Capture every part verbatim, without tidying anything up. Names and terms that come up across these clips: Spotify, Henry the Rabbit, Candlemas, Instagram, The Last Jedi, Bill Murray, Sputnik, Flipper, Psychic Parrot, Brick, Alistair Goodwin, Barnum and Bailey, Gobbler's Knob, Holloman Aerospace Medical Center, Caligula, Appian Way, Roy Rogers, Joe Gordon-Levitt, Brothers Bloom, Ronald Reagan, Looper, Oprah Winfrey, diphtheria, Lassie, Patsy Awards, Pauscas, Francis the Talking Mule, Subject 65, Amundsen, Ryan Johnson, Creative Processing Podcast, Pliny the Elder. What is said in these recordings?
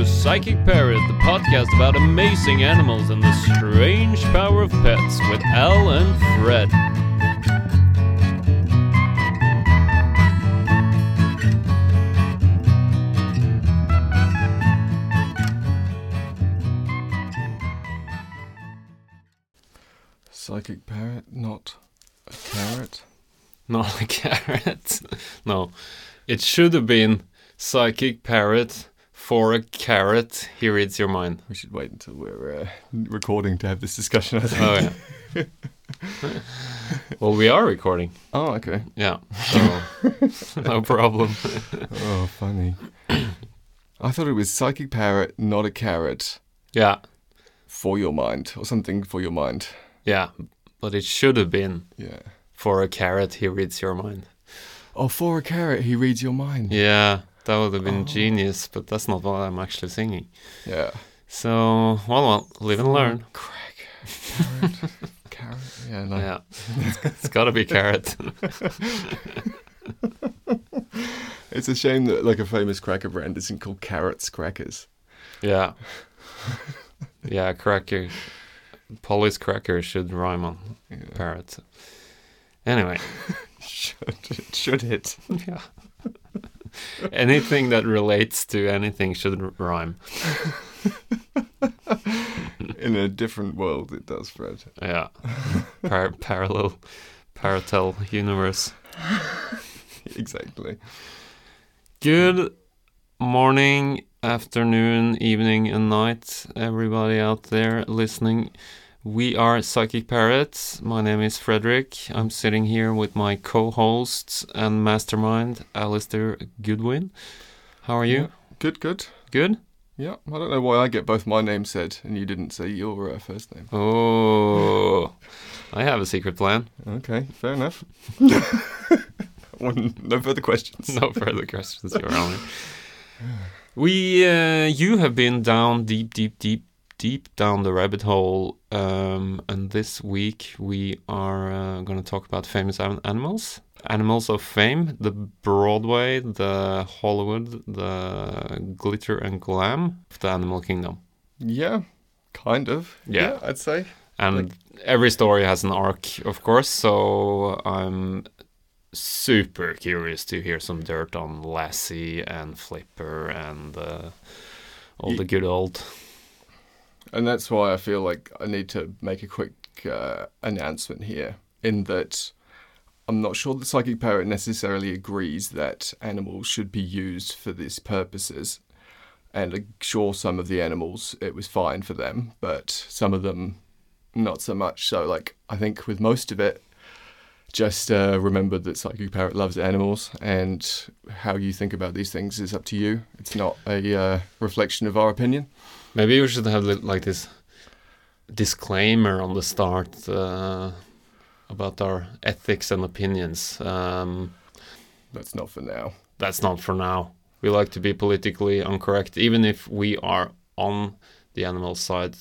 to Psychic Parrot, the podcast about amazing animals and the strange power of pets with Al and Fred. Psychic Parrot, not a carrot. Not a carrot. No. It should have been Psychic Parrot for a carrot. He reads your mind. We should wait until we're uh, recording to have this discussion, I think. Oh, yeah. Well, we are recording. Oh, okay. Yeah. So, no problem. Oh, funny. I thought it was Psychic Parrot, not a carrot. Yeah. For your mind, or something for your mind. Yeah, but it should have been. Yeah. For a carrot, he reads your mind. Oh, for a carrot, he reads your mind. Yeah, that would have been oh. genius, but that's not what I'm actually singing. Yeah. So, well, well live and learn. Crack. Carrot. Carrot. Yeah, no. Yeah. It's, it's got to be carrot. It's a shame that like a famous cracker brand isn't called Carrots Crackers. Yeah. Yeah, cracker. Polly's cracker should rhyme on yeah. parrot. Anyway. should it? Should it? Yeah. Anything that relates to anything should rhyme. In a different world, it does, Fred. Yeah. Par- parallel, parallel universe. Exactly. Good morning, afternoon, evening, and night, everybody out there listening. We are Psychic Parrots. My name is Frederick. I'm sitting here with my co-host and mastermind, Alistair Goodwin. How are you? Good, good. Good? Yeah, I don't know why I get both my names said and you didn't say your uh, first name. Oh, I have a secret plan. Okay, fair enough. One, no further questions. No further questions, Your Honor. We, uh, you have been down deep, deep, deep. deep down the rabbit hole, um, and this week we are uh, going to talk about famous animals, animals of fame, the Broadway, the Hollywood, the glitter and glam of the animal kingdom. Yeah, kind of. Yeah, yeah I'd say. And like... every story has an arc, of course, so I'm super curious to hear some dirt on Lassie and Flipper and uh, all Ye- the good old... And that's why I feel like I need to make a quick uh, announcement here, in that I'm not sure the Psychic Parrot necessarily agrees that animals should be used for these purposes. And I'm sure some of the animals, it was fine for them, but some of them, not so much. So, like, I think with most of it, just uh, remember that Psychic Parrot loves animals, and how you think about these things is up to you. It's not a uh, reflection of our opinion. Maybe we should have like this disclaimer on the start uh, about our ethics and opinions. Um, that's not for now. That's not for now. We like to be politically incorrect, even if we are on the animal side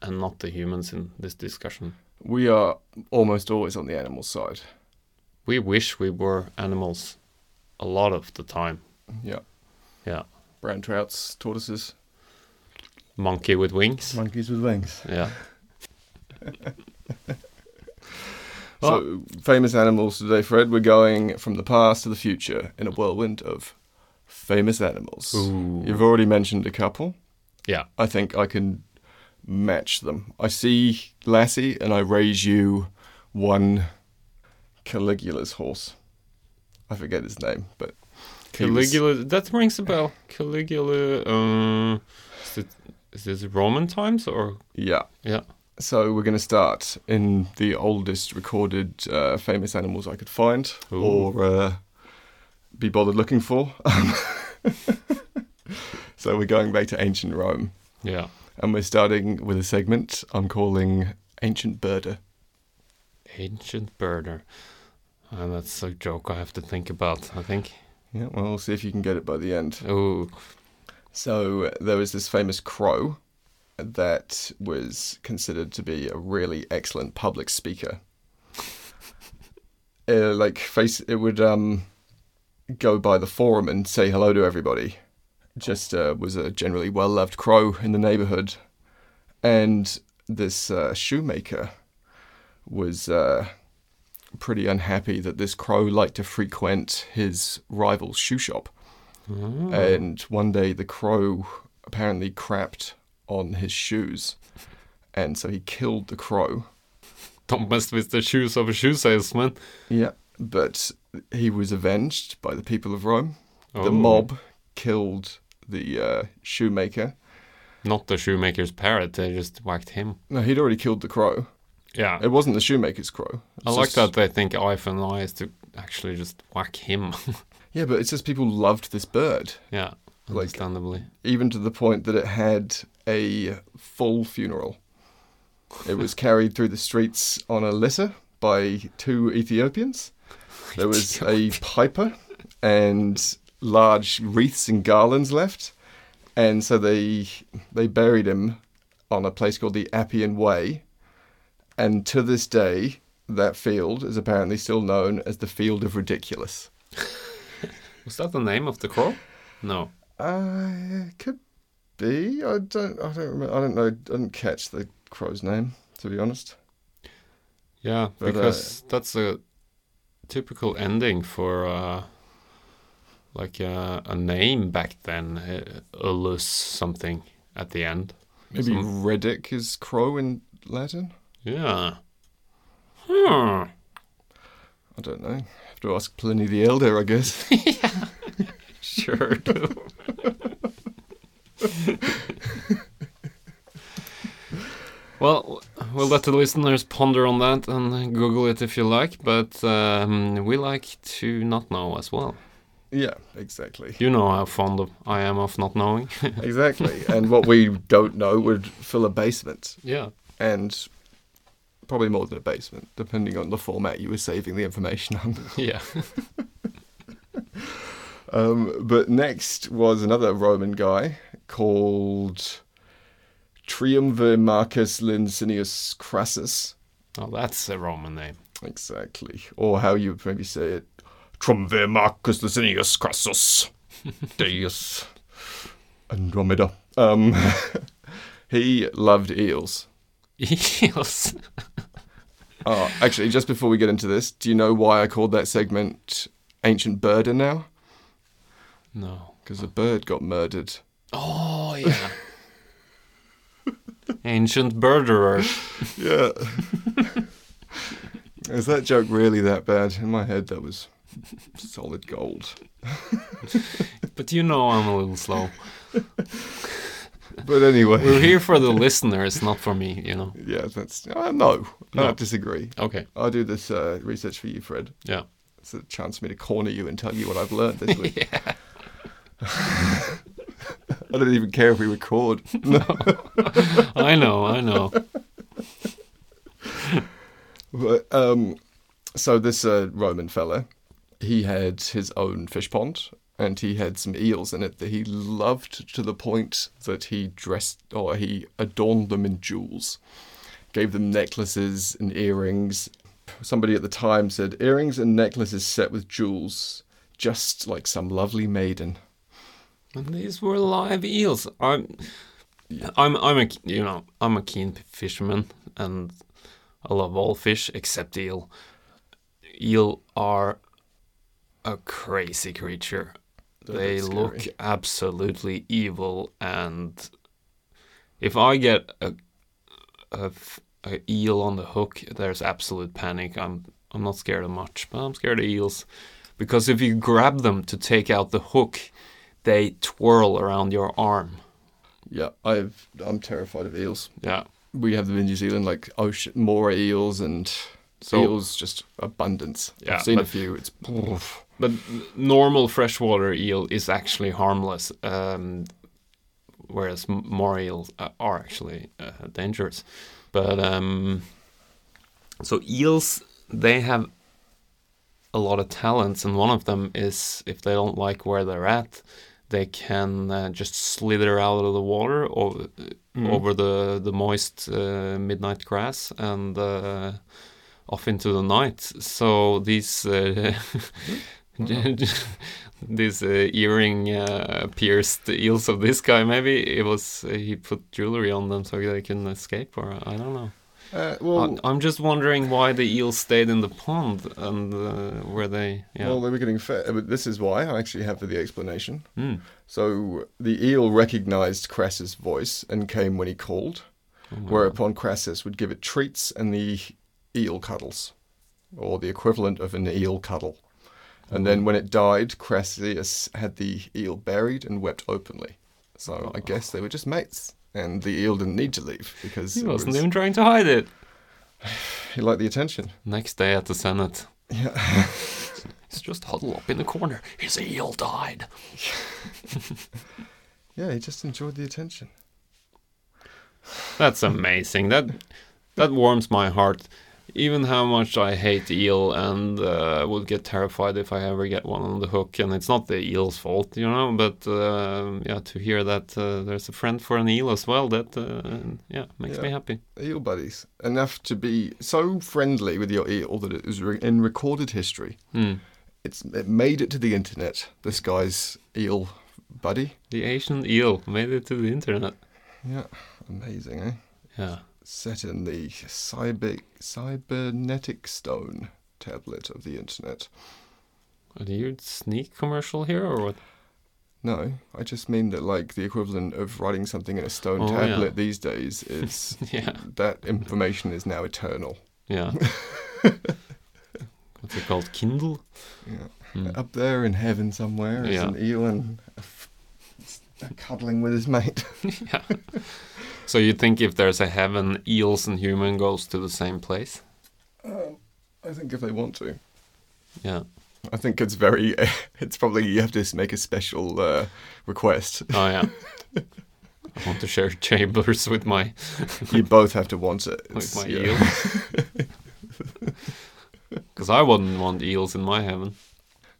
and not the humans in this discussion. We are almost always on the animal side. We wish we were animals a lot of the time. Yeah. Yeah. Brown trouts, tortoises. Monkey with wings. Monkeys with wings. Yeah. So, famous animals today, Fred. We're going from the past to the future in a whirlwind of famous animals. Ooh. You've already mentioned a couple. Yeah. I think I can match them. I see Lassie and I raise you one Caligula's horse. I forget his name, but... Caligula... Was... That rings a bell. Caligula... Um, is it... Is this Roman times or? Yeah. Yeah. So we're going to start in the oldest recorded uh, famous animals I could find Ooh. or uh, be bothered looking for. So we're going back to ancient Rome. Yeah. And we're starting with a segment I'm calling Ancient Birder. Ancient Birder. And oh, that's a joke I have to think about, I think. Yeah, well, we'll see if you can get it by the end. Ooh. So there was this famous crow that was considered to be a really excellent public speaker. Uh, like face, it would um, go by the forum and say hello to everybody. just uh, was a generally well-loved crow in the neighborhood. And this uh, shoemaker was uh, pretty unhappy that this crow liked to frequent his rival's shoe shop. Mm. And one day the crow apparently crapped on his shoes. And so he killed the crow. Don't mess with the shoes of a shoe salesman. Yeah, but he was avenged by the people of Rome. Oh. The mob killed the uh, shoemaker. Not the shoemaker's parrot, they just whacked him. No, he'd already killed the crow. Yeah. It wasn't the shoemaker's crow. It's I like just... that they think eye for an eye is to actually just whack him. Yeah, but it's just people loved this bird. Yeah, understandably. Like, even to the point that it had a full funeral. It was carried through the streets on a litter by two Ethiopians. There was a piper and large wreaths and garlands left. And so they they buried him on a place called the Appian Way. And to this day, that field is apparently still known as the Field of Ridiculous. Was that the name of the crow? No. Uh, it could be. I don't. I don't. Remember. I don't know. I didn't catch the crow's name, to be honest. Yeah, but, because uh, that's a typical ending for. Uh... Like a, a name back then, Ullus something at the end. Maybe Some... Reddick is crow in Latin? Yeah. Hmm. I don't know. Have to ask Pliny the Elder, I guess. Yeah. Sure do. Well, we'll let the listeners ponder on that and Google it if you like, but um, we like to not know as well. Yeah, exactly. You know how fond of I am of not knowing. Exactly. And what we don't know would fill a basement. Yeah. And probably more than a basement, depending on the format you were saving the information under. Yeah. um, but next was another Roman guy called Triumvir Marcus Licinius Crassus. Oh, that's a Roman name. Exactly. Or how you would maybe say it. Triumvir Marcus Licinius Crassus, Deus Andromeda. Um, he loved eels. Eels? Oh, actually, just before we get into this, do you know why I called that segment Ancient Birder now? No. Because a bird got murdered. Oh, yeah. Ancient Birderer. Yeah. Is that joke really that bad? In my head, that was... solid gold. But you know I'm a little slow. But anyway. We're here for the listeners, not for me, you know. Yeah, that's... Uh, no, no, I disagree. Okay. I'll do this uh, research for you, Fred. Yeah. It's a chance for me to corner you and tell you what I've learned this week. Yeah. I don't even care if we record. No. I know, I know. But, um, so this uh, Roman fella... he had his own fish pond, and he had some eels in it that he loved to the point that he dressed or he adorned them in jewels, gave them necklaces and earrings. Somebody at the time said, earrings and necklaces set with jewels, just like some lovely maiden. And these were live eels. I'm, yeah. I'm, I'm a you know, I'm a keen fisherman, and I love all fish except eel. Eel are a crazy creature. That they look absolutely evil, and if I get a, a, a eel on the hook, there's absolute panic. I'm I'm not scared of much, but I'm scared of eels because if you grab them to take out the hook, they twirl around your arm. Yeah, I've I'm terrified of eels. Yeah, we have them in New Zealand, like ocean moray eels and so, eels just abundance. Yeah, I've seen but, a few. It's oof. But normal freshwater eel is actually harmless, um, whereas moray eels are actually uh, dangerous. But um, so eels, they have a lot of talents, and one of them is if they don't like where they're at, they can uh, just slither out of the water over, mm. over the the moist uh, midnight grass and uh, off into the night. So these. Uh, Wow. these uh, earring uh, pierced eels of this guy. Maybe it was uh, he put jewelry on them so they couldn't escape, or I don't know. Uh, well, I, I'm just wondering why the eels stayed in the pond and uh, were they... Yeah. Well, they were getting fed. But this is why I actually have the explanation. Mm. So the eel recognized Crassus' voice and came when he called, oh, whereupon God. Crassus would give it treats and the eel cuddles, or the equivalent of an eel cuddle. And oh. then when it died, Crassus had the eel buried and wept openly. So oh. I guess they were just mates. And the eel didn't need to leave because... He wasn't was... even trying to hide it. He liked the attention. Next day at the Senate. Yeah. He's just huddled up in the corner. His eel died. Yeah, he just enjoyed the attention. That's amazing. That that warms my heart. Even how much I hate eel and uh, would get terrified if I ever get one on the hook. And it's not the eel's fault, you know, but uh, yeah, to hear that uh, there's a friend for an eel as well, that, uh, yeah, makes yeah. me happy. Eel buddies. Enough to be so friendly with your eel that it is re- in recorded history. Mm. It's It made it to the internet, this guy's eel buddy. The ancient eel made it to the internet. Yeah, amazing, eh? Yeah. Set in the cyber, cybernetic stone tablet of the internet. Are you sneak commercial here or what? No, I just mean that like the equivalent of writing something in a stone oh, tablet yeah. these days is yeah. that information is now eternal. Yeah. What's it called? Kindle? Yeah. Mm. Up there in heaven somewhere is yeah. an eel and a f- a cuddling with his mate. Yeah. So you think if there's a heaven, eels and human goes to the same place? Um, I think if they want to. Yeah. I think it's very... It's probably... You have to make a special uh, request. Oh, yeah. I want to share chambers with my... You both have to want it. It's, with my yeah. eel. Because I wouldn't want eels in my heaven.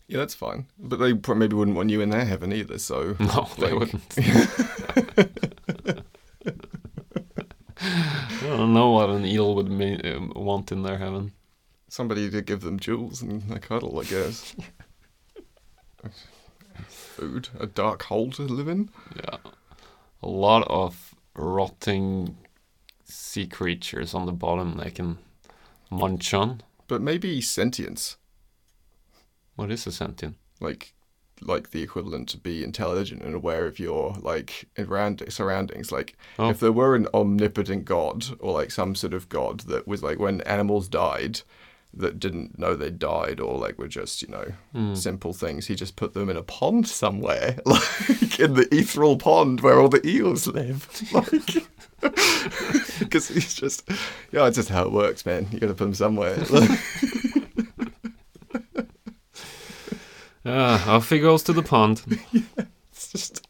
Yeah, that's fine. But they maybe wouldn't want you in their heaven either, so... No, like... they wouldn't. I don't know what an eel would mean, uh, want in their heaven. Somebody to give them jewels and a cuddle, I guess. Food, a dark hole to live in. Yeah, a lot of rotting sea creatures on the bottom they can munch on. But maybe sentience. What is a sentient? Like, like the equivalent to be intelligent and aware of your like surroundings. Like oh. if there were an omnipotent god or like some sort of god that was like when animals died that didn't know they died or like were just, you know, mm. simple things. He just put them in a pond somewhere, like in the ethereal pond where all the eels live. Like, because he's just, yeah, that's just how it works, man. You got to put them somewhere. Ah, off he goes to the pond. Yeah, it's just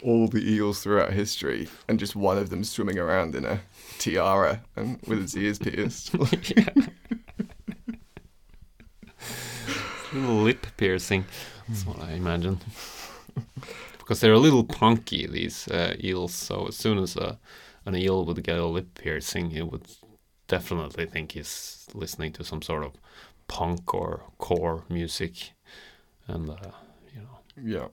all the eels throughout history, and just one of them swimming around in a tiara and with its ears pierced. Yeah. Little lip piercing. That's what I imagine. Because they're a little punky, these uh, eels. So as soon as uh, an eel would get a lip piercing, it would definitely think he's listening to some sort of punk or core music. And, uh, you know. Yeah.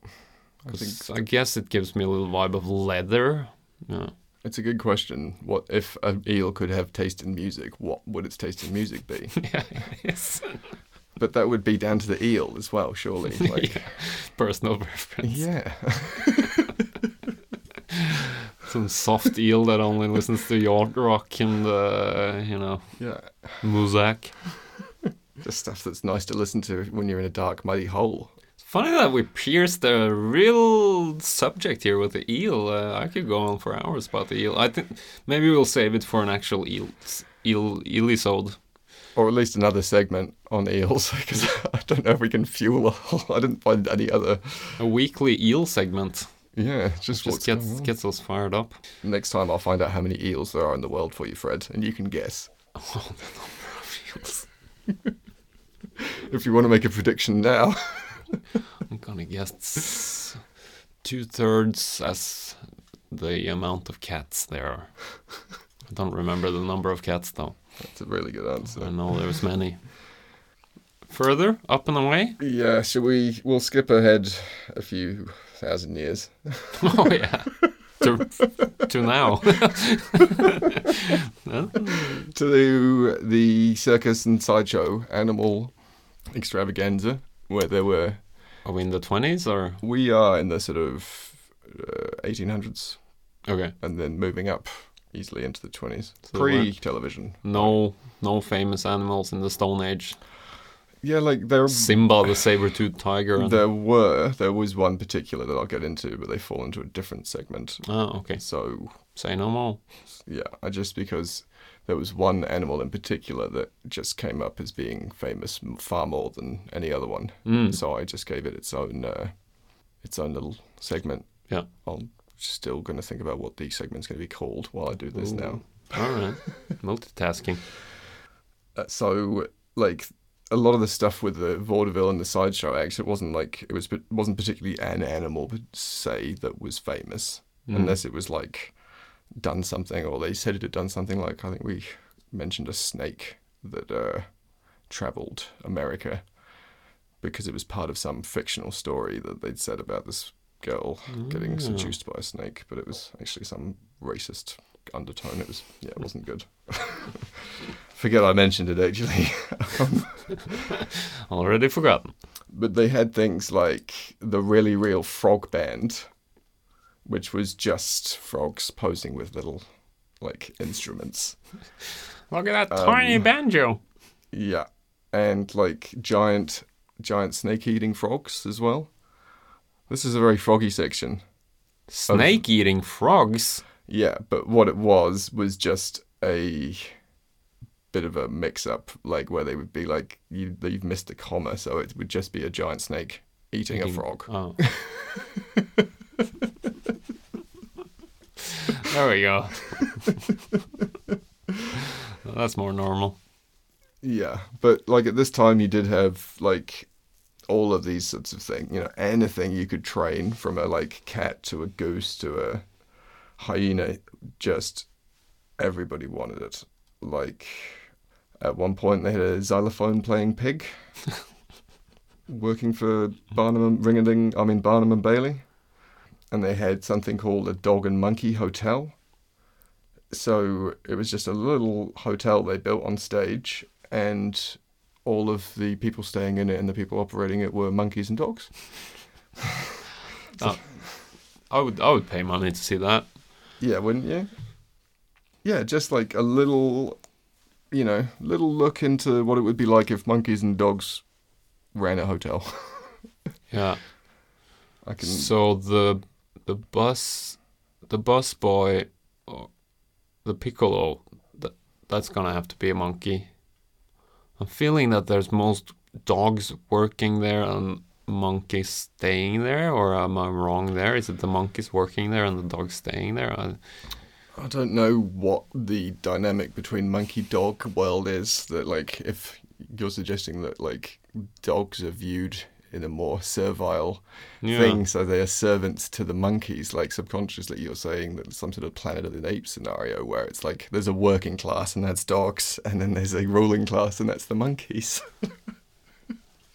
I, think I guess it gives me a little vibe of leather. Yeah. It's a good question. What if an eel could have taste in music, what would its taste in music be? Yeah, yes. But that would be down to the eel as well, surely. Like... yeah. Personal preference. Yeah. Some soft eel that only listens to yacht rock and, uh, you know, yeah. Muzak. The stuff that's nice to listen to when you're in a dark, muddy hole. It's funny that we pierced the real subject here with the eel. Uh, I could go on for hours about the eel. I think maybe we'll save it for an actual eel, eel eelisode. Or at least another segment on eels, because I don't know if we can fuel a whole... I didn't find any other... A weekly eel segment. Yeah, just, just what's gets, going on. Gets us fired up. Next time I'll find out how many eels there are in the world for you, Fred, and you can guess. Oh, the number of eels. If you want to make a prediction now, I'm gonna guess two thirds as the amount of cats there are. I don't remember the number of cats though. That's a really good answer. I know there's many. further up and away? Yeah, should we? We'll skip ahead a few thousand years. Oh yeah, to to now. To the circus and sideshow animal extravaganza, where there were. Are we in the twenties or? We are in the sort of uh, eighteen hundreds. Okay, and then moving up easily into the twenties, so pre-television. No, no famous animals in the Stone Age. Yeah, like there. Simba the saber-toothed tiger. And... There were. There was one particular that I'll get into, but they fall into a different segment. Oh, okay. So. Say no more. Yeah, I just because there was one animal in particular that just came up as being famous far more than any other one. Mm. So I just gave it its own, uh, its own little segment. Yeah. I'm still going to think about what the segment's going to be called while I do this. Ooh. Now. All right. Multitasking. Uh, so, like. A lot of the stuff with the vaudeville and the sideshow acts, it wasn't like it was, it wasn't particularly an animal per se that was famous, mm. unless it was like done something or they said it had done something. Like I think we mentioned a snake that uh, travelled America because it was part of some fictional story that they'd said about this girl mm. getting seduced by a snake, but it was actually some racist undertone. It was yeah, it wasn't good. Forget I mentioned it actually. um, Already forgotten. But they had things like the Really Real Frog Band, which was just frogs posing with little like instruments. Look at that um, tiny banjo. Yeah, and like giant, giant snake-eating frogs as well. This is a very froggy section. Snake-eating of... frogs. Yeah, but what it was was just a bit of a mix-up, like where they would be like, you, you've missed a comma, so it would just be a giant snake eating, eating a frog. Oh. There we go. Well, that's more normal. Yeah, but like at this time you did have like all of these sorts of things, you know, anything you could train from a like cat to a goose to a hyena, just everybody wanted it. Like... At one point, they had a xylophone-playing pig working for Barnum and Ring-a-ding, I mean Barnum and Bailey, and they had something called a dog and monkey hotel. So it was just a little hotel they built on stage, and all of the people staying in it and the people operating it were monkeys and dogs. So, uh, I would I would pay money to see that. Yeah, wouldn't you? Yeah, just like a little. You know, little look into what it would be like if monkeys and dogs ran a hotel. Yeah. I can. So the the bus, the bus boy, the piccolo, that that's gonna have to be a monkey. I'm feeling that there's most dogs working there and monkeys staying there, or am I wrong there? Is it the monkeys working there and the dogs staying there? I... I don't know what the dynamic between monkey-dog world is. That like, if you're suggesting that like dogs are viewed in a more servile yeah. thing, so they are servants to the monkeys. Like subconsciously, you're saying that some sort of Planet of the Apes scenario where it's like there's a working class and that's dogs, and then there's a ruling class and that's the monkeys.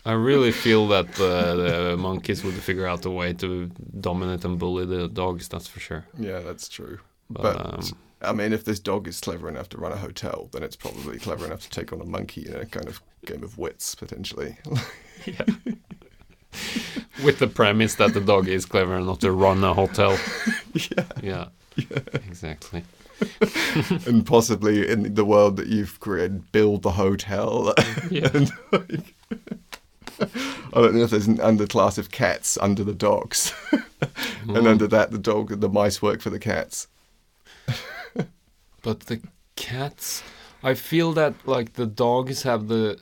I really feel that the, the monkeys would figure out a way to dominate and bully the dogs. That's for sure. Yeah, that's true. But, but um, I mean, if this dog is clever enough to run a hotel, then it's probably clever enough to take on a monkey in a kind of game of wits, potentially. Yeah. With the premise that the dog is clever enough to run a hotel. Yeah. Yeah. Yeah. Exactly. And possibly in the world that you've created, build the hotel. Yeah. And like, I don't know if there's an underclass of cats under the dogs. And mm. under that, the dog, the mice work for the cats. But the cats, I feel that like the dogs have the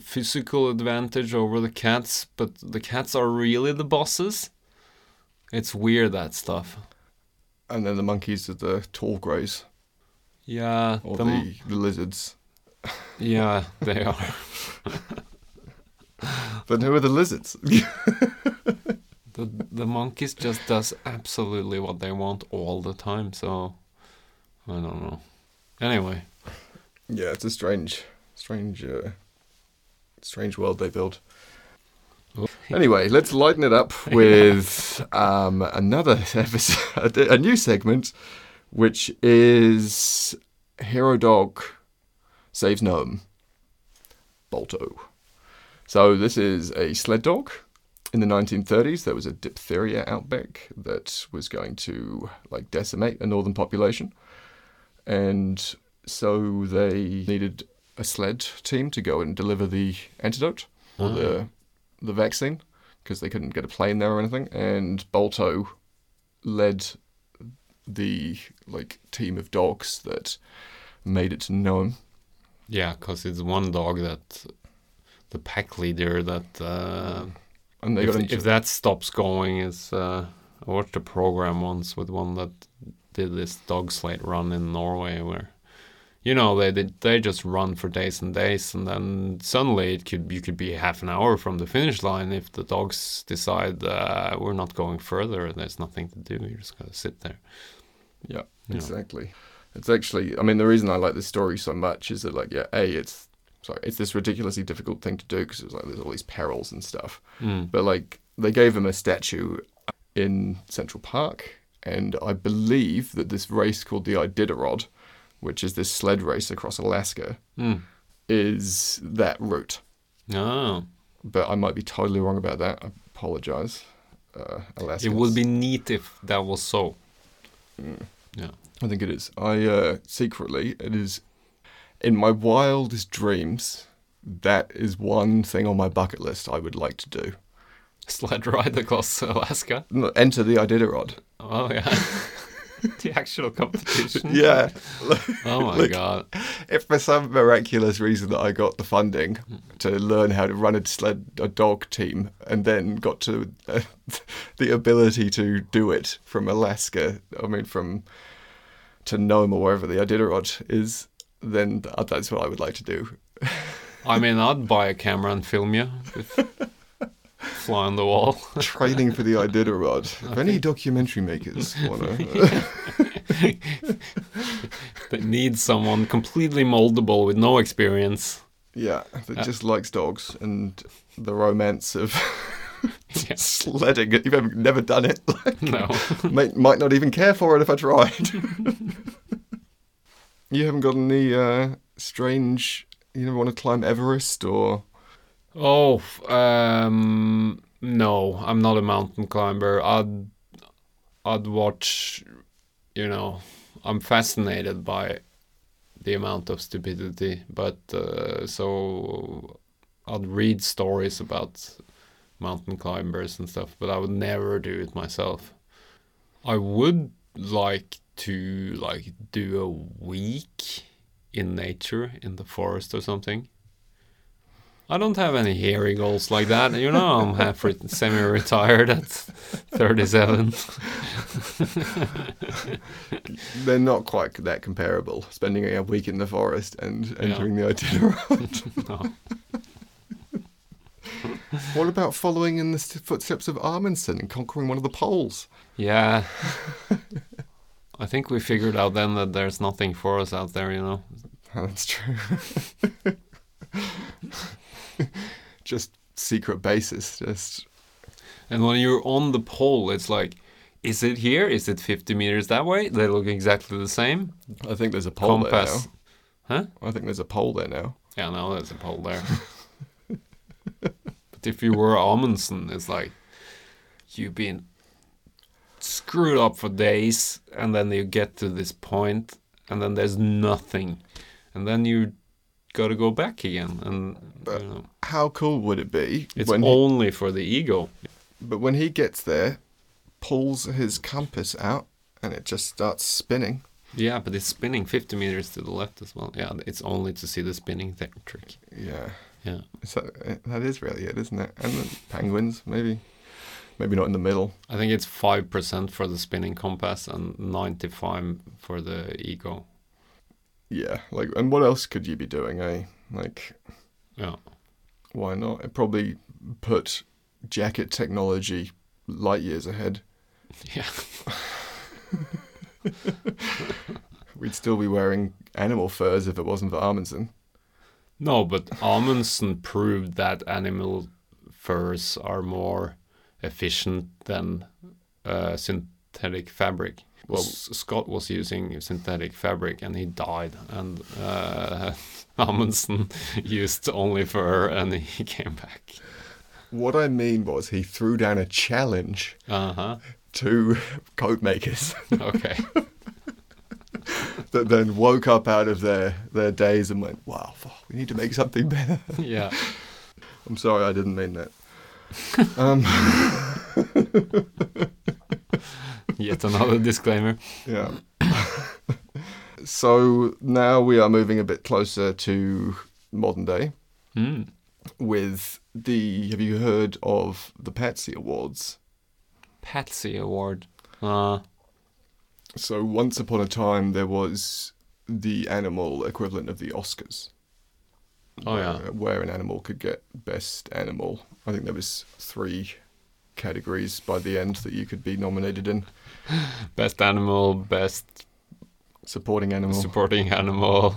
physical advantage over the cats, but the cats are really the bosses. It's weird, that stuff. And then the monkeys are the tall greys. Yeah. Or the, the, the lizards. Yeah, they are. But who are the lizards? the, the monkeys just does absolutely what they want all the time, so... I don't know. Anyway. Yeah, it's a strange, strange uh, strange world they build. Anyway, let's lighten it up with um, another episode, a new segment, which is Hero Dog Saves Gnome, Balto. So this is a sled dog. In the nineteen thirties, there was a diphtheria outbreak that was going to like decimate a northern population. And so they needed a sled team to go and deliver the antidote or oh. the... the vaccine, because they couldn't get a plane there or anything, and Balto led the like team of dogs that made it to know him. Yeah, because it's one dog that the pack leader that uh, and they if, got into... if that stops going, is uh, I watched a program once with one that did this dog sled run in Norway where, you know, they they just run for days and days, and then suddenly it could you could be half an hour from the finish line if the dogs decide uh, we're not going further. There's nothing to do. You're just gonna sit there. Yeah, you exactly. Know. It's actually, I mean, the reason I like this story so much is that, like, yeah, a it's sorry, it's this ridiculously difficult thing to do because it's like there's all these perils and stuff. Mm. But like they gave him a statue in Central Park, and I believe that this race called the Iditarod, which is this sled race across Alaska, mm. is that route. Oh. But I might be totally wrong about that. I apologize, uh, Alaskans. It would be neat if that was so. Mm. Yeah. I think it is. I, uh, secretly, it is, in my wildest dreams, that is one thing on my bucket list I would like to do. Sled ride across Alaska? Enter the Iditarod. Oh, yeah. The actual competition. Yeah. Like, oh my like, god! If for some miraculous reason that I got the funding to learn how to run a sled a dog team, and then got to uh, the ability to do it from Alaska, I mean from to Nome or wherever the Iditarod is, then that's what I would like to do. I mean, I'd buy a camera and film you. If- Fly on the wall. Training for the Iditarod. If okay. any documentary makers want to... They need someone completely moldable with no experience. Yeah, that uh, just likes dogs and the romance of yeah. sledding. You've never done it. Like, no. might, might not even care for it if I tried. You haven't got any uh, strange... You never want to climb Everest or... Oh, um, no, I'm not a mountain climber. I'd, I'd watch, you know, I'm fascinated by the amount of stupidity, but uh, so I'd read stories about mountain climbers and stuff, but I would never do it myself. I would like to, like, do a week in nature, in the forest or something. I don't have any hairy goals like that. You know, I'm half re- semi-retired at thirty-seven. They're not quite that comparable, spending a week in the forest and entering yeah. the Iditarod. No. What about following in the footsteps of Amundsen and conquering one of the poles? Yeah. I think we figured out then that there's nothing for us out there, you know. That's true. Just secret bases. Just and when you're on the pole, it's like, is it here? Is it fifty meters that way? They look exactly the same. I think there's a pole Compass. there now. Huh? I think there's a pole there now. Yeah, no, there's a pole there. But if you were Amundsen, it's like you've been screwed up for days, and then you get to this point, and then there's nothing, and then you. Got to go back again, and but you know. How cool would it be? It's when only he, for the ego. But when he gets there, pulls his compass out, and it just starts spinning. Yeah, but it's spinning fifty meters to the left as well. Yeah, it's only to see the spinning thing trick. Yeah, yeah. So that is really it, isn't it? And the penguins, maybe, maybe not in the middle. I think it's five percent for the spinning compass and ninety-five for the ego. Yeah, like, and what else could you be doing, eh? Like, yeah, why not? It probably put jacket technology light years ahead. Yeah. We'd still be wearing animal furs if it wasn't for Amundsen. No, but Amundsen proved that animal furs are more efficient than uh, synthetic fabric. Well, S- Scott was using synthetic fabric and he died, and uh, Amundsen used only fur and he came back. What I mean was he threw down a challenge uh-huh. to coat makers. Okay. That then woke up out of their, their days and went, wow, we need to make something better. Yeah. I'm sorry, I didn't mean that. um, Yet another disclaimer. Yeah. So now we are moving a bit closer to modern day mm. with the, have you heard of the Patsy Awards? Patsy Award. Uh So once upon a time, there was the animal equivalent of the Oscars. Oh, where, yeah. Where an animal could get best animal. I think there was three categories by the end that you could be nominated in. Best animal, best... Supporting animal. Supporting animal.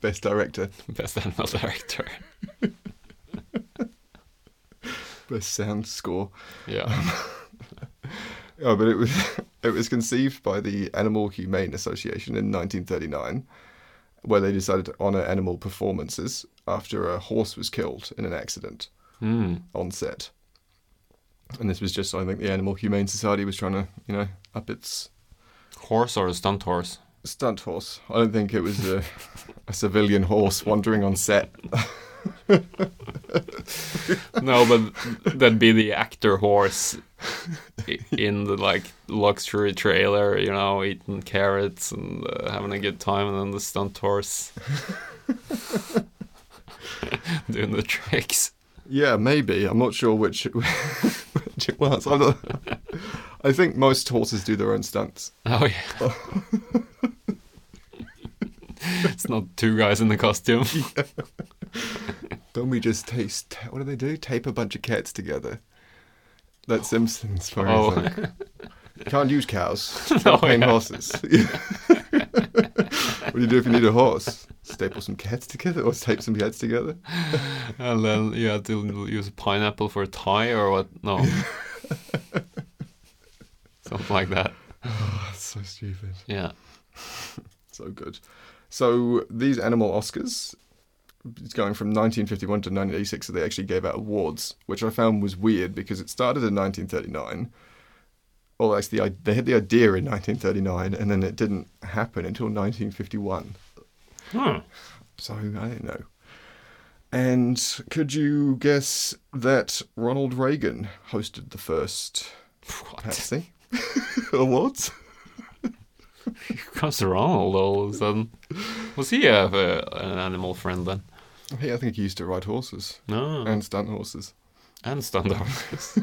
Best director. Best animal director. Best sound score. Yeah. Oh, but it was... It was conceived by the Animal Humane Association in nineteen thirty-nine, where they decided to honour animal performances after a horse was killed in an accident mm. on set. And this was just, I think, the Animal Humane Society was trying to, you know, up its... Horse or a stunt horse? Stunt horse. I don't think it was a, a civilian horse wandering on set. No, but that'd be the actor horse in the like luxury trailer, you know, eating carrots and uh, having a good time, and then the stunt horse doing the tricks. Yeah, maybe. I'm not sure which, which it was. I'm not, I think most horses do their own stunts. Oh yeah. It's not two guys in the costume. Yeah. Don't we just taste... What do they do? Tape a bunch of cats together. That's oh. Simpsons for oh. Can't use cows. Can't paint yeah. horses. What do you do if you need a horse? Staple some cats together or tape some cats together? And then you have to use a pineapple for a tie or what? No. Something like that. Oh, that's so stupid. Yeah. So good. So these animal Oscars... It's going from nineteen fifty-one to nineteen eighty-six, so they actually gave out awards, which I found was weird because it started in nineteen thirty-nine. Well, actually, they had the idea in nineteen thirty-nine, and then it didn't happen until nineteen fifty-one. Hmm. So, I don't know. And could you guess that Ronald Reagan hosted the first Patsy Awards? Comes Ronald all of a sudden. Was he a, a, an animal friend then? Yeah, I think he used to ride horses. No. And stunt horses. And stunt horses.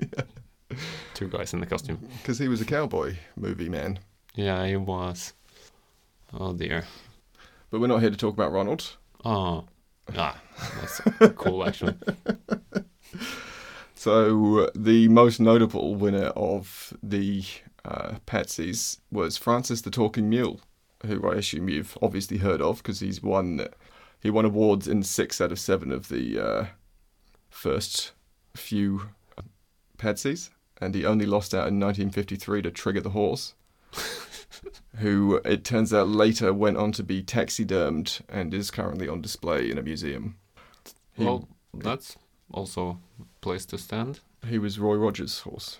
Yeah. Two guys in the costume. Because he was a cowboy movie man. Yeah, he was. Oh dear. But we're not here to talk about Ronald. Oh. Ah, that's cool actually. So the most notable winner of the uh, Patsies was Francis the Talking Mule, who I assume you've obviously heard of because he's won he won awards in six out of seven of the uh, first few Patsies, and he only lost out in nineteen fifty-three to Trigger the Horse, who it turns out later went on to be taxidermed and is currently on display in a museum. He, well, that's also a place to stand. He was Roy Rogers' horse,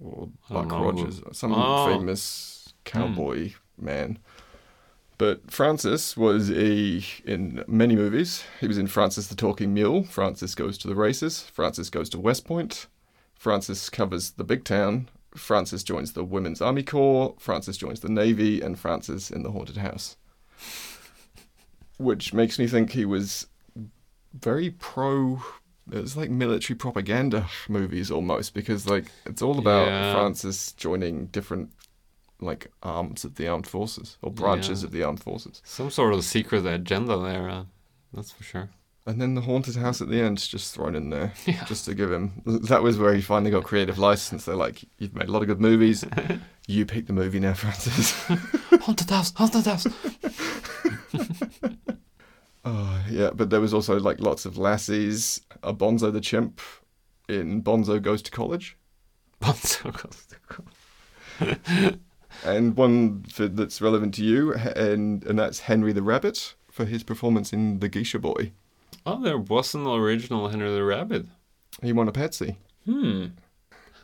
or Buck know. Rogers, some oh. famous cowboy mm. man. But Francis was a, in many movies, he was in Francis the Talking Mule, Francis Goes to the Races, Francis Goes to West Point, Francis Covers the Big Town, Francis Joins the Women's Army Corps, Francis Joins the Navy, and Francis in the Haunted House. Which makes me think he was very pro... It was like military propaganda movies almost, because like it's all about yeah. Francis joining different like arms of the armed forces or branches yeah. of the armed forces. Some sort of secret agenda there, uh, that's for sure. And then the haunted house at the end just thrown in there, yeah. just to give him. That was where he finally got creative license. They're like, you've made a lot of good movies. You pick the movie now, Francis. Haunted house, haunted house. Oh, yeah, but there was also like lots of lassies. A Bonzo the chimp in Bonzo Goes to College. Bonzo Goes to College. And one for, that's relevant to you, and and that's Henry the Rabbit for his performance in The Geisha Boy. Oh, there was an original Henry the Rabbit. He won a Patsy. Hmm.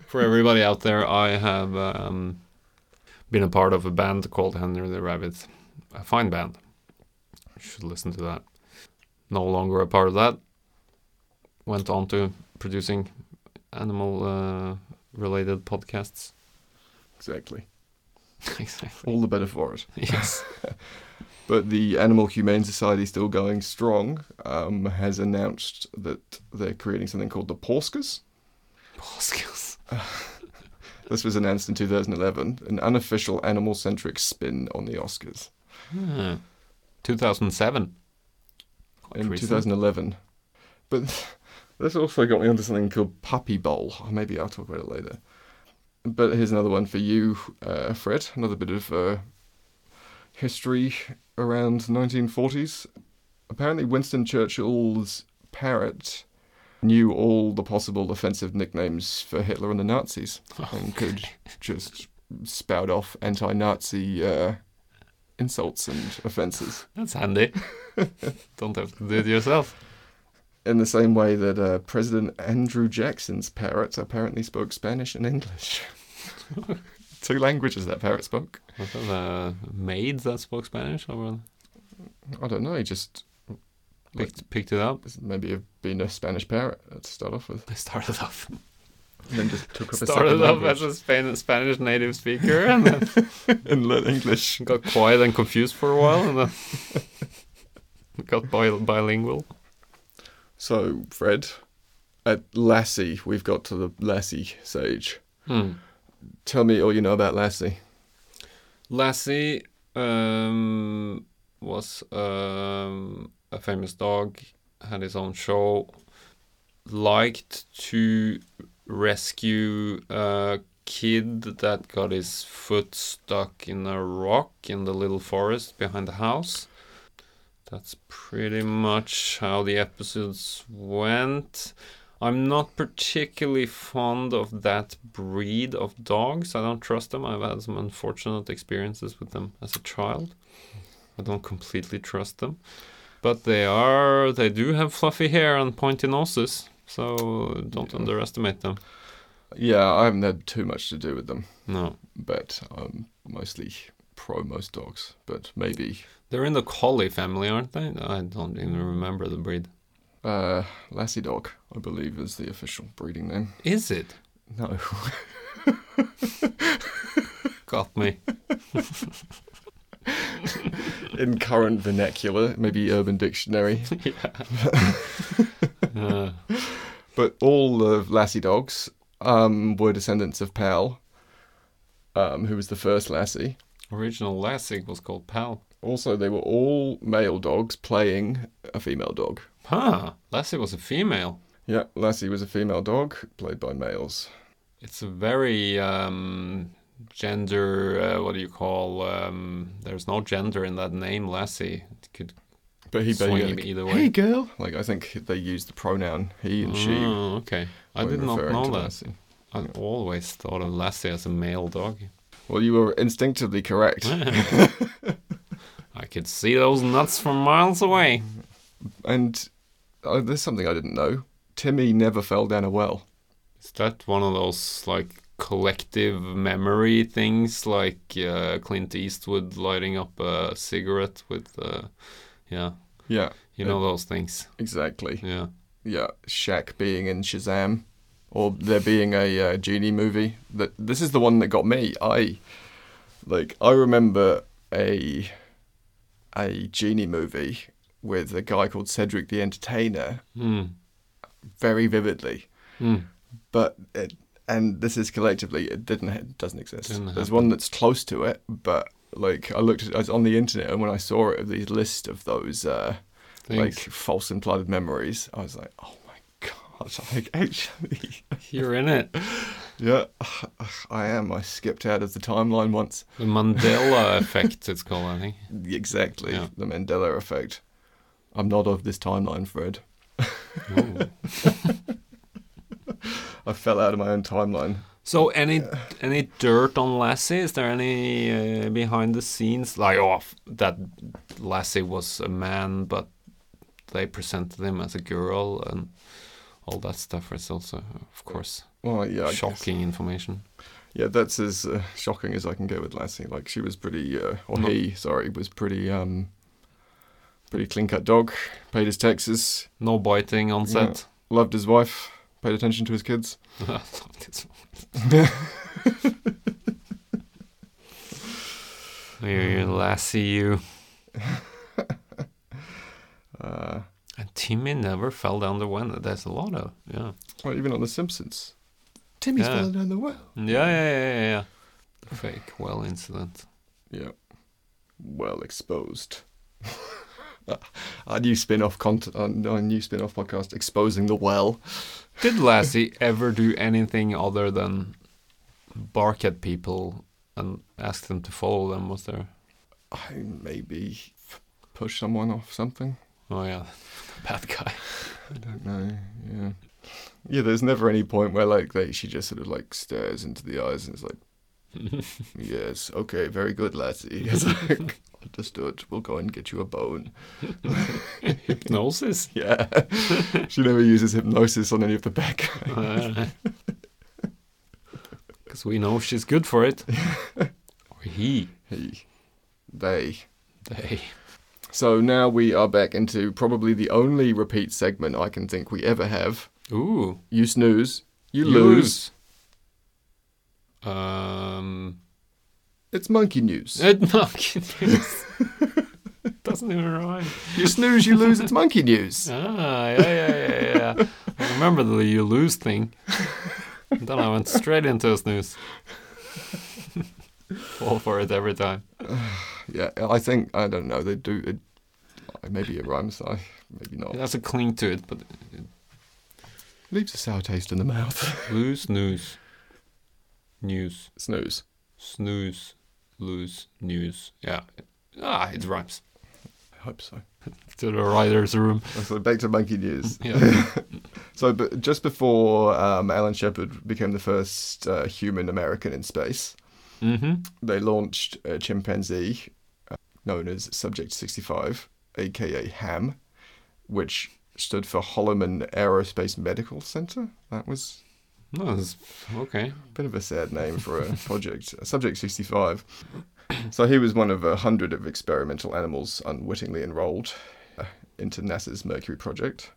For everybody out there, I have um, been a part of a band called Henry the Rabbit. A fine band. You should listen to that. No longer a part of that. Went on to producing animal-related uh, podcasts. Exactly. Exactly. All the better for it. Yes. But the Animal Humane Society, still going strong, um, has announced that they're creating something called the Pauscas. Pauscas. Uh, this was announced in two thousand eleven, an unofficial animal-centric spin on the Oscars. Hmm. two thousand seven. Quite in recent. two thousand eleven. But this also got me onto something called Puppy Bowl. Maybe I'll talk about it later. But here's another one for you, uh, Fred. Another bit of uh, history around nineteen forties. Apparently Winston Churchill's parrot knew all the possible offensive nicknames for Hitler and the Nazis, oh, and could just spout off anti-Nazi uh, insults and offences. That's handy. Don't have to do it yourself. In the same way that uh, President Andrew Jackson's parrot apparently spoke Spanish and English. Two languages that parrot spoke. Was that a maid that spoke Spanish? Or... I don't know, he just... Picked, like, picked it up? Maybe you've been a Spanish parrot to start off with. I started off. And then just took up a started off as a Spanish, Spanish native speaker and then... and learned English. Got quiet and confused for a while and then... got bi- bilingual. So, Fred, at Lassie, we've got to the Lassie stage. Hmm. Tell me all you know about Lassie. Lassie um, was um, a famous dog, had his own show, liked to rescue a kid that got his foot stuck in a rock in the little forest behind the house. That's pretty much how the episodes went. I'm not particularly fond of that breed of dogs. I don't trust them. I've had some unfortunate experiences with them as a child. I don't completely trust them. But they are, they do have fluffy hair and pointy noses, so don't yeah. underestimate them. Yeah, I haven't had too much to do with them. No. But I'm mostly pro most dogs, but maybe... They're in the collie family, aren't they? I don't even remember the breed. Uh, Lassie dog, I believe, is the official breeding name. Is it? No. Got me. In current vernacular, maybe Urban Dictionary. Yeah. uh. But all of Lassie dogs um, were descendants of Pal, um, who was the first Lassie. Original Lassie was called Pal. Also, they were all male dogs playing a female dog. Huh. Lassie was a female. Yeah, Lassie was a female dog played by males. It's a very um, gender, uh, what do you call, um, there's no gender in that name, Lassie. It could but he swing like, either way. Hey, girl. Like, I think they used the pronoun he and oh, she. Oh, okay. I did not know that. I yeah. always thought of Lassie as a male dog. Well, you were instinctively correct. I could see those nuts from miles away. And uh, there's something I didn't know. Timmy never fell down a well. Is that one of those, like, collective memory things? Like uh, Clint Eastwood lighting up a cigarette with... Uh, yeah. Yeah. You know uh, those things. Exactly. Yeah. Yeah. Shaq being in Shazam. Or there being a uh, genie movie. That This is the one that got me. I, like, I remember a... a genie movie with a guy called Cedric the Entertainer mm. very vividly. Mm. But, it, and this is collectively, it didn't it doesn't exist. Didn't There's happen. One that's close to it, but like I looked at it on the internet and when I saw it, these list of those uh, like false and implied memories, I was like, oh my God, like actually. You're in it. Yeah, I am. I skipped out of the timeline once. The Mandela Effect, it's called, I think. Exactly, yeah. The Mandela Effect. I'm not of this timeline, Fred. I fell out of my own timeline. So any yeah. any dirt on Lassie? Is there any uh, behind the scenes? Like, oh, that Lassie was a man, but they presented him as a girl and all that stuff is also, of course, well, yeah, shocking information. Yeah, that's as uh, shocking as I can get with Lassie. Like, she was pretty, uh, or no. he, sorry, was pretty... Um, Pretty clean-cut dog, paid his taxes. No biting on set. Yeah. Loved his wife, paid attention to his kids. Loved his wife. You Lassie, you. Uh, and Timmy never fell down the well. There's a lot of, yeah. Well, even on The Simpsons. Timmy's yeah. falling down the well. Yeah, yeah, yeah, yeah, yeah. The fake well incident. Yeah. Well exposed. Our new spin-off content, our new spin-off podcast, Exposing the Well. Did Lassie ever do anything other than bark at people and ask them to follow them? Was there? I maybe push someone off something. Oh yeah, bad guy. I don't know. Yeah, yeah. There's never any point where like they, she just sort of like stares into the eyes and is like, "Yes, okay, very good, Lassie." It's like. Understood. We'll go and get you a bone. Hypnosis? Yeah. She never uses hypnosis on any of the bad guys. Because uh, we know she's good for it. Or he. He. They. They. So now we are back into probably the only repeat segment I can think we ever have. Ooh. You snooze. You, you lose. lose. Um... It's monkey news. It's monkey news. Doesn't even rhyme. You snooze, you lose, it's monkey news. Ah, yeah, yeah, yeah, yeah. I remember the you lose thing. And then I went straight into a snooze. Fall for it every time. Yeah, I think, I don't know, they do, it, maybe it rhymes, I maybe not. It has a cling to it, but... It leaves a sour taste in the mouth. Lose, snooze. News. Snooze. Snooze. Lose, news, yeah. Ah, it rhymes. I hope so. To the writer's room. So back to monkey news. Yeah. So but just before um, Alan Shepard became the first uh, human American in space, mm-hmm. they launched a chimpanzee uh, known as Subject sixty-five, a k a. HAM, which stood for Holloman Aerospace Medical Center. That was... No, okay. Bit of a sad name for a project. Subject sixty-five. So he was one of a hundred of experimental animals unwittingly enrolled into NASA's Mercury project.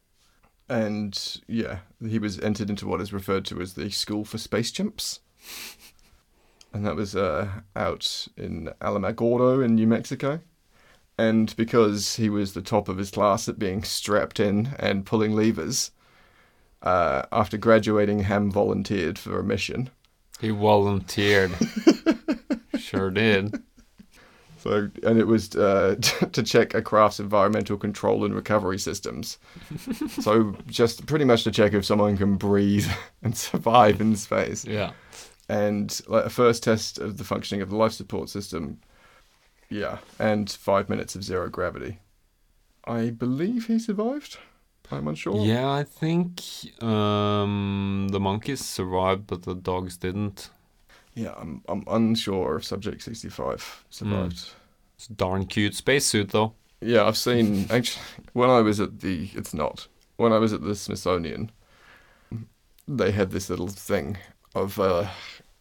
And, yeah, he was entered into what is referred to as the School for Space Chimps. And that was uh, out in Alamogordo in New Mexico. And because he was the top of his class at being strapped in and pulling levers... Uh, after graduating, Ham volunteered for a mission. He volunteered. Sure did. So, and it was uh, t- to check a craft's environmental control and recovery systems. So just pretty much to check if someone can breathe and survive in space. Yeah. And like a first test of the functioning of the life support system. Yeah. And five minutes of zero gravity. I believe he survived. I'm unsure. Yeah, I think um, the monkeys survived, but the dogs didn't. Yeah, I'm I'm unsure if Subject sixty-five survived. Mm. It's a darn cute spacesuit, though. Yeah, I've seen... Actually, when I was at the... It's not. When I was at the Smithsonian, they had this little thing of a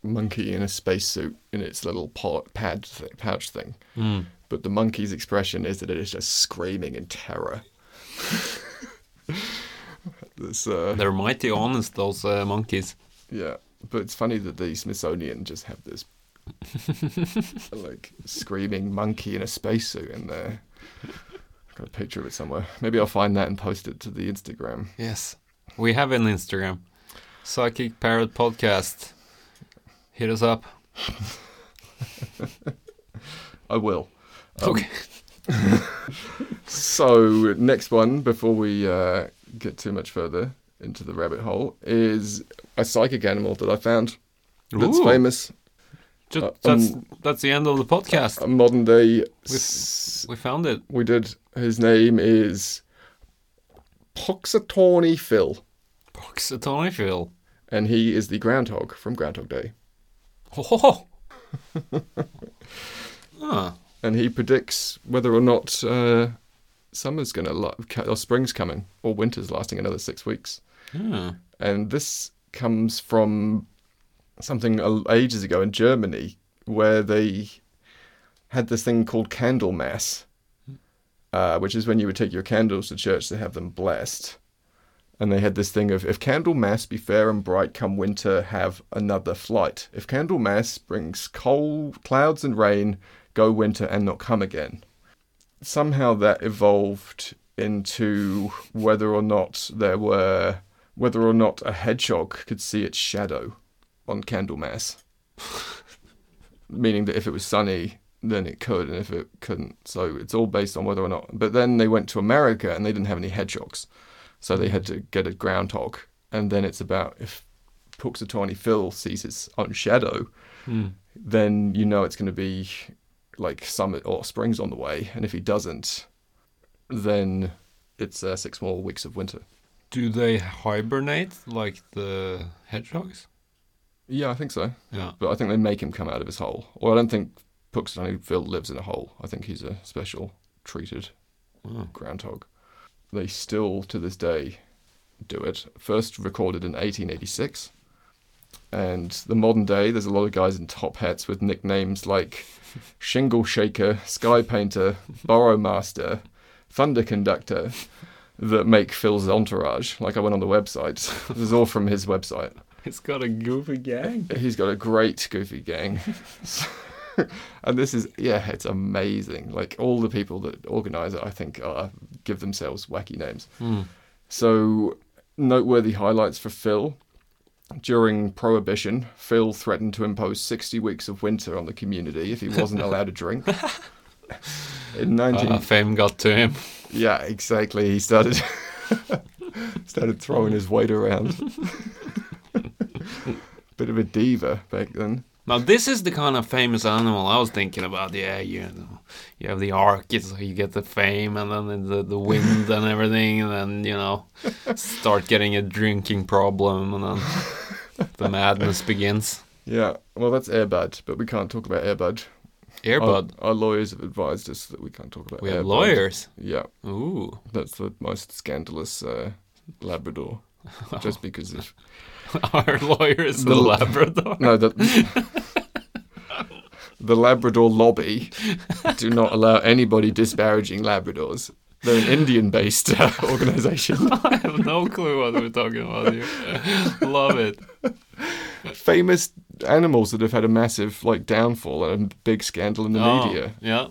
monkey in a spacesuit in its little pot, pad th- pouch thing. Mm. But the monkey's expression is that it is just screaming in terror. This, uh, they're mighty honest, those uh, monkeys. Yeah, but it's funny that the Smithsonian just have this like screaming monkey in a spacesuit in there. I've got a picture of it somewhere. Maybe I'll find that and post it to the Instagram. Yes, we have an Instagram. Psychic Parrot Podcast. Hit us up. I will. Um, okay. So, next one, before we uh, get too much further into the rabbit hole, is a psychic animal that I found that's Ooh. famous. Just, uh, that's, um, that's the end of the podcast. A modern day... We, s- we found it. We did. His name is Punxsutawney Phil. Punxsutawney Phil. And he is the groundhog from Groundhog Day. Ho ho ho! Huh. And he predicts whether or not uh, summer's going to, la- or spring's coming, or winter's lasting another six weeks. Yeah. And this comes from something ages ago in Germany, where they had this thing called Candlemas, uh, which is when you would take your candles to church to have them blessed. And they had this thing of, if Candlemas be fair and bright, come winter, have another flight. If Candlemas brings cold clouds and rain, go winter and not come again. Somehow that evolved into whether or not there were, whether or not a hedgehog could see its shadow on Candlemas. Meaning that if it was sunny, then it could, and if it couldn't. So it's all based on whether or not. But then they went to America and they didn't have any hedgehogs. So they had to get a groundhog, and then it's about if Punxsutawney Phil sees his own shadow, mm. then you know it's going to be like summer or spring's on the way, and if he doesn't, then it's uh, six more weeks of winter. Do they hibernate like the hedgehogs? Yeah, I think so. Yeah, but I think they make him come out of his hole. Or I don't think Punxsutawney Phil lives in a hole. I think he's a special treated oh. groundhog. They still, to this day, do it. First recorded in eighteen eighty-six. And the modern day, there's a lot of guys in top hats with nicknames like Shingle Shaker, Sky Painter, Burrow Master, Thunder Conductor, that make Phil's entourage. Like I went on the website. This is all from his website. He's got a goofy gang. He's got a great goofy gang. And this is, yeah, it's amazing. Like, all the people that organise it, I think, are, give themselves wacky names. Mm. So, noteworthy highlights for Phil. During Prohibition, Phil threatened to impose sixty weeks of winter on the community if he wasn't allowed a drink. In nineteen... Uh, fame got to him. Yeah, exactly. He started started throwing his weight around. Bit of a diva back then. Now, this is the kind of famous animal I was thinking about. Yeah, you know, you have the arc, it's, you get the fame, and then the, the wind and everything, and then, you know, start getting a drinking problem, and then the madness begins. Yeah, well, that's Airbud, but we can't talk about Airbud. Airbud? Our, our lawyers have advised us that we can't talk about Airbud. We have Airbud. Lawyers? Yeah. Ooh. That's the most scandalous uh, Labrador, oh. just because of... Our lawyer is the, the Labrador. No, the, the Labrador lobby do not allow anybody disparaging Labradors. They're an Indian-based uh, organisation. I have no clue what we're talking about here. Love it. Famous animals that have had a massive like downfall and a big scandal in the oh, media. Yeah.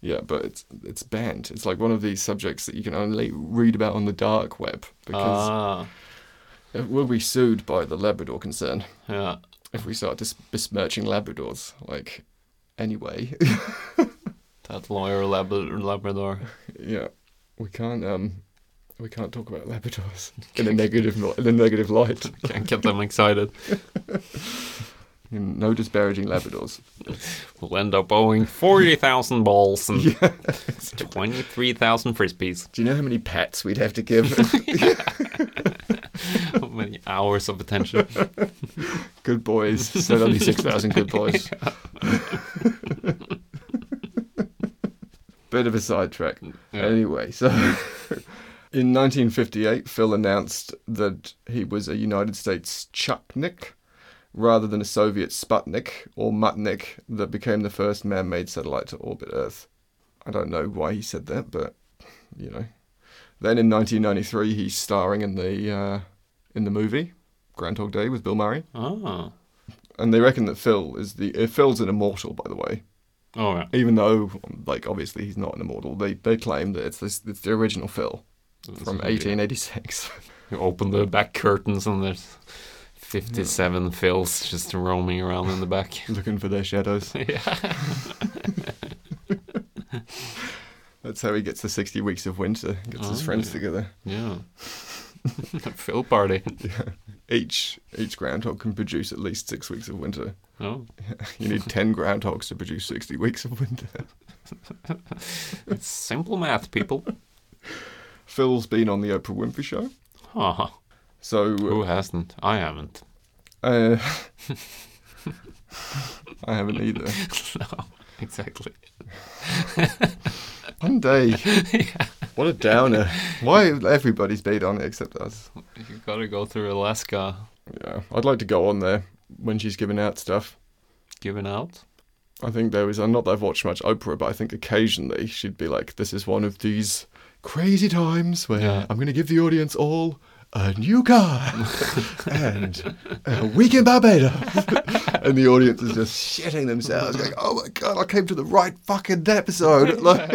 Yeah, but it's it's banned. It's like one of these subjects that you can only read about on the dark web because... Ah. We'll be sued by the Labrador concern. Yeah. If we start dis- besmirching Labradors, like, anyway. That lawyer lab- Labrador. Yeah. We can't um, we can't talk about Labradors in a negative in a negative light. Can't get them excited. No disparaging Labradors. We'll end up owing forty thousand balls and yeah. twenty-three thousand frisbees. Do you know how many pats we'd have to give? How many hours of attention? Good boys. So only six thousand good boys. Bit of a sidetrack. Yeah. Anyway, so in nineteen fifty-eight, Phil announced that he was a United States Chuknik rather than a Soviet Sputnik or Mutnik that became the first man-made satellite to orbit Earth. I don't know why he said that, but, you know. Then in nineteen ninety-three, he's starring in the... Uh, in the movie Groundhog Day with Bill Murray. Oh. And they reckon that Phil is the... Uh, Phil's an immortal, by the way. Oh, yeah. Even though, like, obviously he's not an immortal. They they claim that it's this it's the original Phil That's from eighteen eighty-six. You open the back curtains and there's fifty-seven yeah. Phils just roaming around in the back. Looking for their shadows. Yeah. That's how he gets the sixty weeks of winter. Gets oh, his friends yeah. together. Yeah. Phil party. Yeah. Each each groundhog can produce at least six weeks of winter. Oh, yeah. You need ten groundhogs to produce sixty weeks of winter. It's simple math, people. Phil's been on the Oprah Winfrey Show. Huh. So who hasn't? I haven't. Uh, I haven't either. No, exactly. One day. Yeah. What a downer. Why everybody's been on it except us? You've got to go through Alaska. Yeah, I'd like to go on there when she's giving out stuff. Giving out? I think there was, not that I've watched much Oprah, but I think occasionally she'd be like, this is one of these crazy times where yeah. I'm going to give the audience all a new car and a week in Barbados. And the audience is just shitting themselves, going, oh my God, I came to the right fucking episode. Like,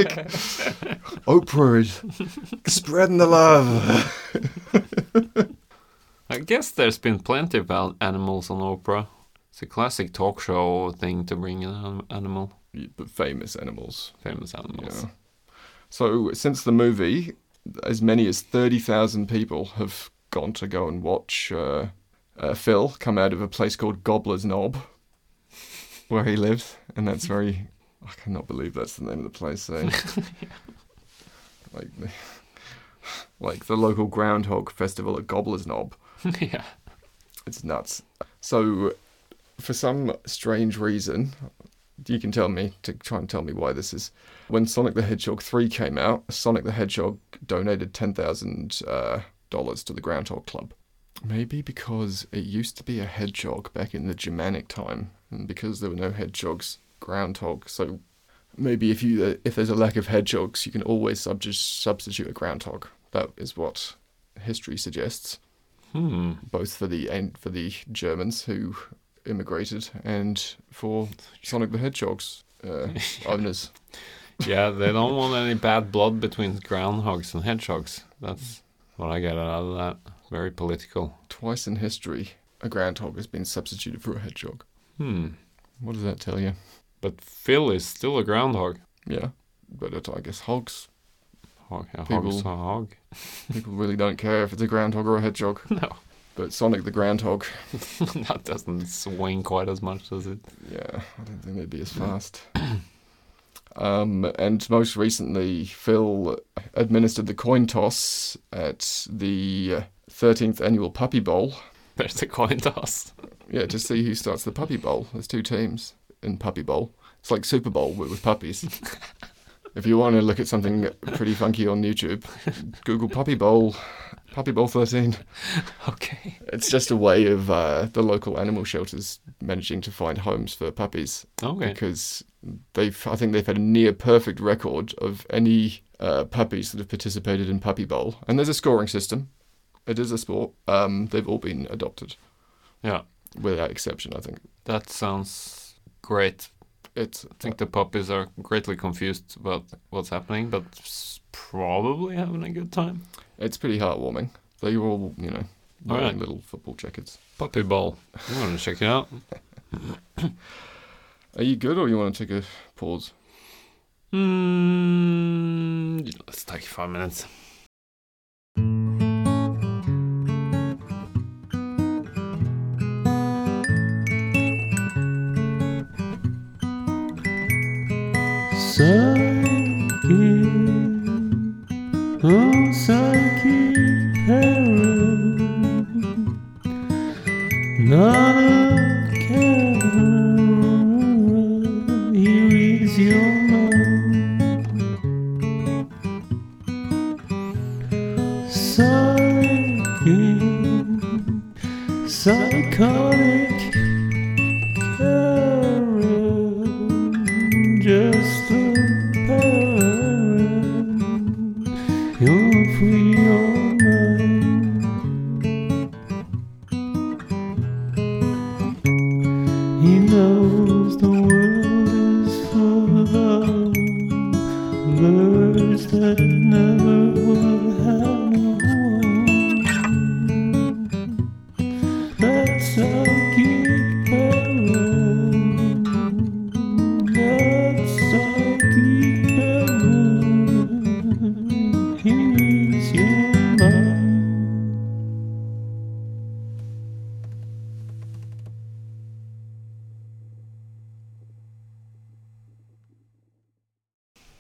Oprah is spreading the love. I guess there's been plenty of animals on Oprah. It's a classic talk show thing to bring an animal. But famous animals. Famous animals. Yeah. So since the movie, as many as thirty thousand people have gone to go and watch uh, uh, Phil come out of a place called Gobbler's Knob, where he lives. And that's very... I cannot believe that's the name of the place. Eh? Yeah. Like, the, like the local Groundhog Festival at Gobbler's Knob. Yeah. It's nuts. So for some strange reason... You can tell me, to try and tell me why this is. When Sonic the Hedgehog three came out, Sonic the Hedgehog donated ten thousand dollars uh, to the Groundhog Club. Maybe because it used to be a hedgehog back in the Germanic time, and because there were no hedgehogs, groundhog. So maybe if you uh, if there's a lack of hedgehogs, you can always sub- substitute a groundhog. That is what history suggests. Hmm. Both for the and for the Germans who immigrated and for Sonic the Hedgehog's uh, yeah. owners. Yeah, they don't want any bad blood between groundhogs and hedgehogs. That's what I get out of that. Very political. Twice in history, a groundhog has been substituted for a hedgehog. Hmm. What does that tell you? But Phil is still a groundhog. Yeah, but it, I guess hogs. Hog, a people, hog's a hog. People really don't care if it's a groundhog or a hedgehog. No. But Sonic the Groundhog... that doesn't swing quite as much, does it? Yeah, I don't think they'd be as fast. um, and most recently, Phil administered the coin toss at the thirteenth Annual Puppy Bowl. There's a coin toss. Yeah, to see who starts the Puppy Bowl. There's two teams in Puppy Bowl. It's like Super Bowl, but with puppies. If you want to look at something pretty funky on YouTube, Google Puppy Bowl, Puppy Bowl thirteen. Okay. It's just a way of uh, the local animal shelters managing to find homes for puppies. Okay. Because they've, I think they've had a near-perfect record of any uh, puppies that have participated in Puppy Bowl. And there's a scoring system. It is a sport. Um, they've all been adopted. Yeah. Without exception, I think. That sounds great. It's, I think the puppies are greatly confused about what's happening, but probably having a good time. It's pretty heartwarming. They were all, you know, wearing right. little football jackets. Puppy Bowl. I'm going to check it out. Are you good, or you want to take a pause? Mm, let's take five minutes. Psychic, oh Psychic Parrot, not a carrot, he reads your mind. Psychic, psychotic parrot, just a that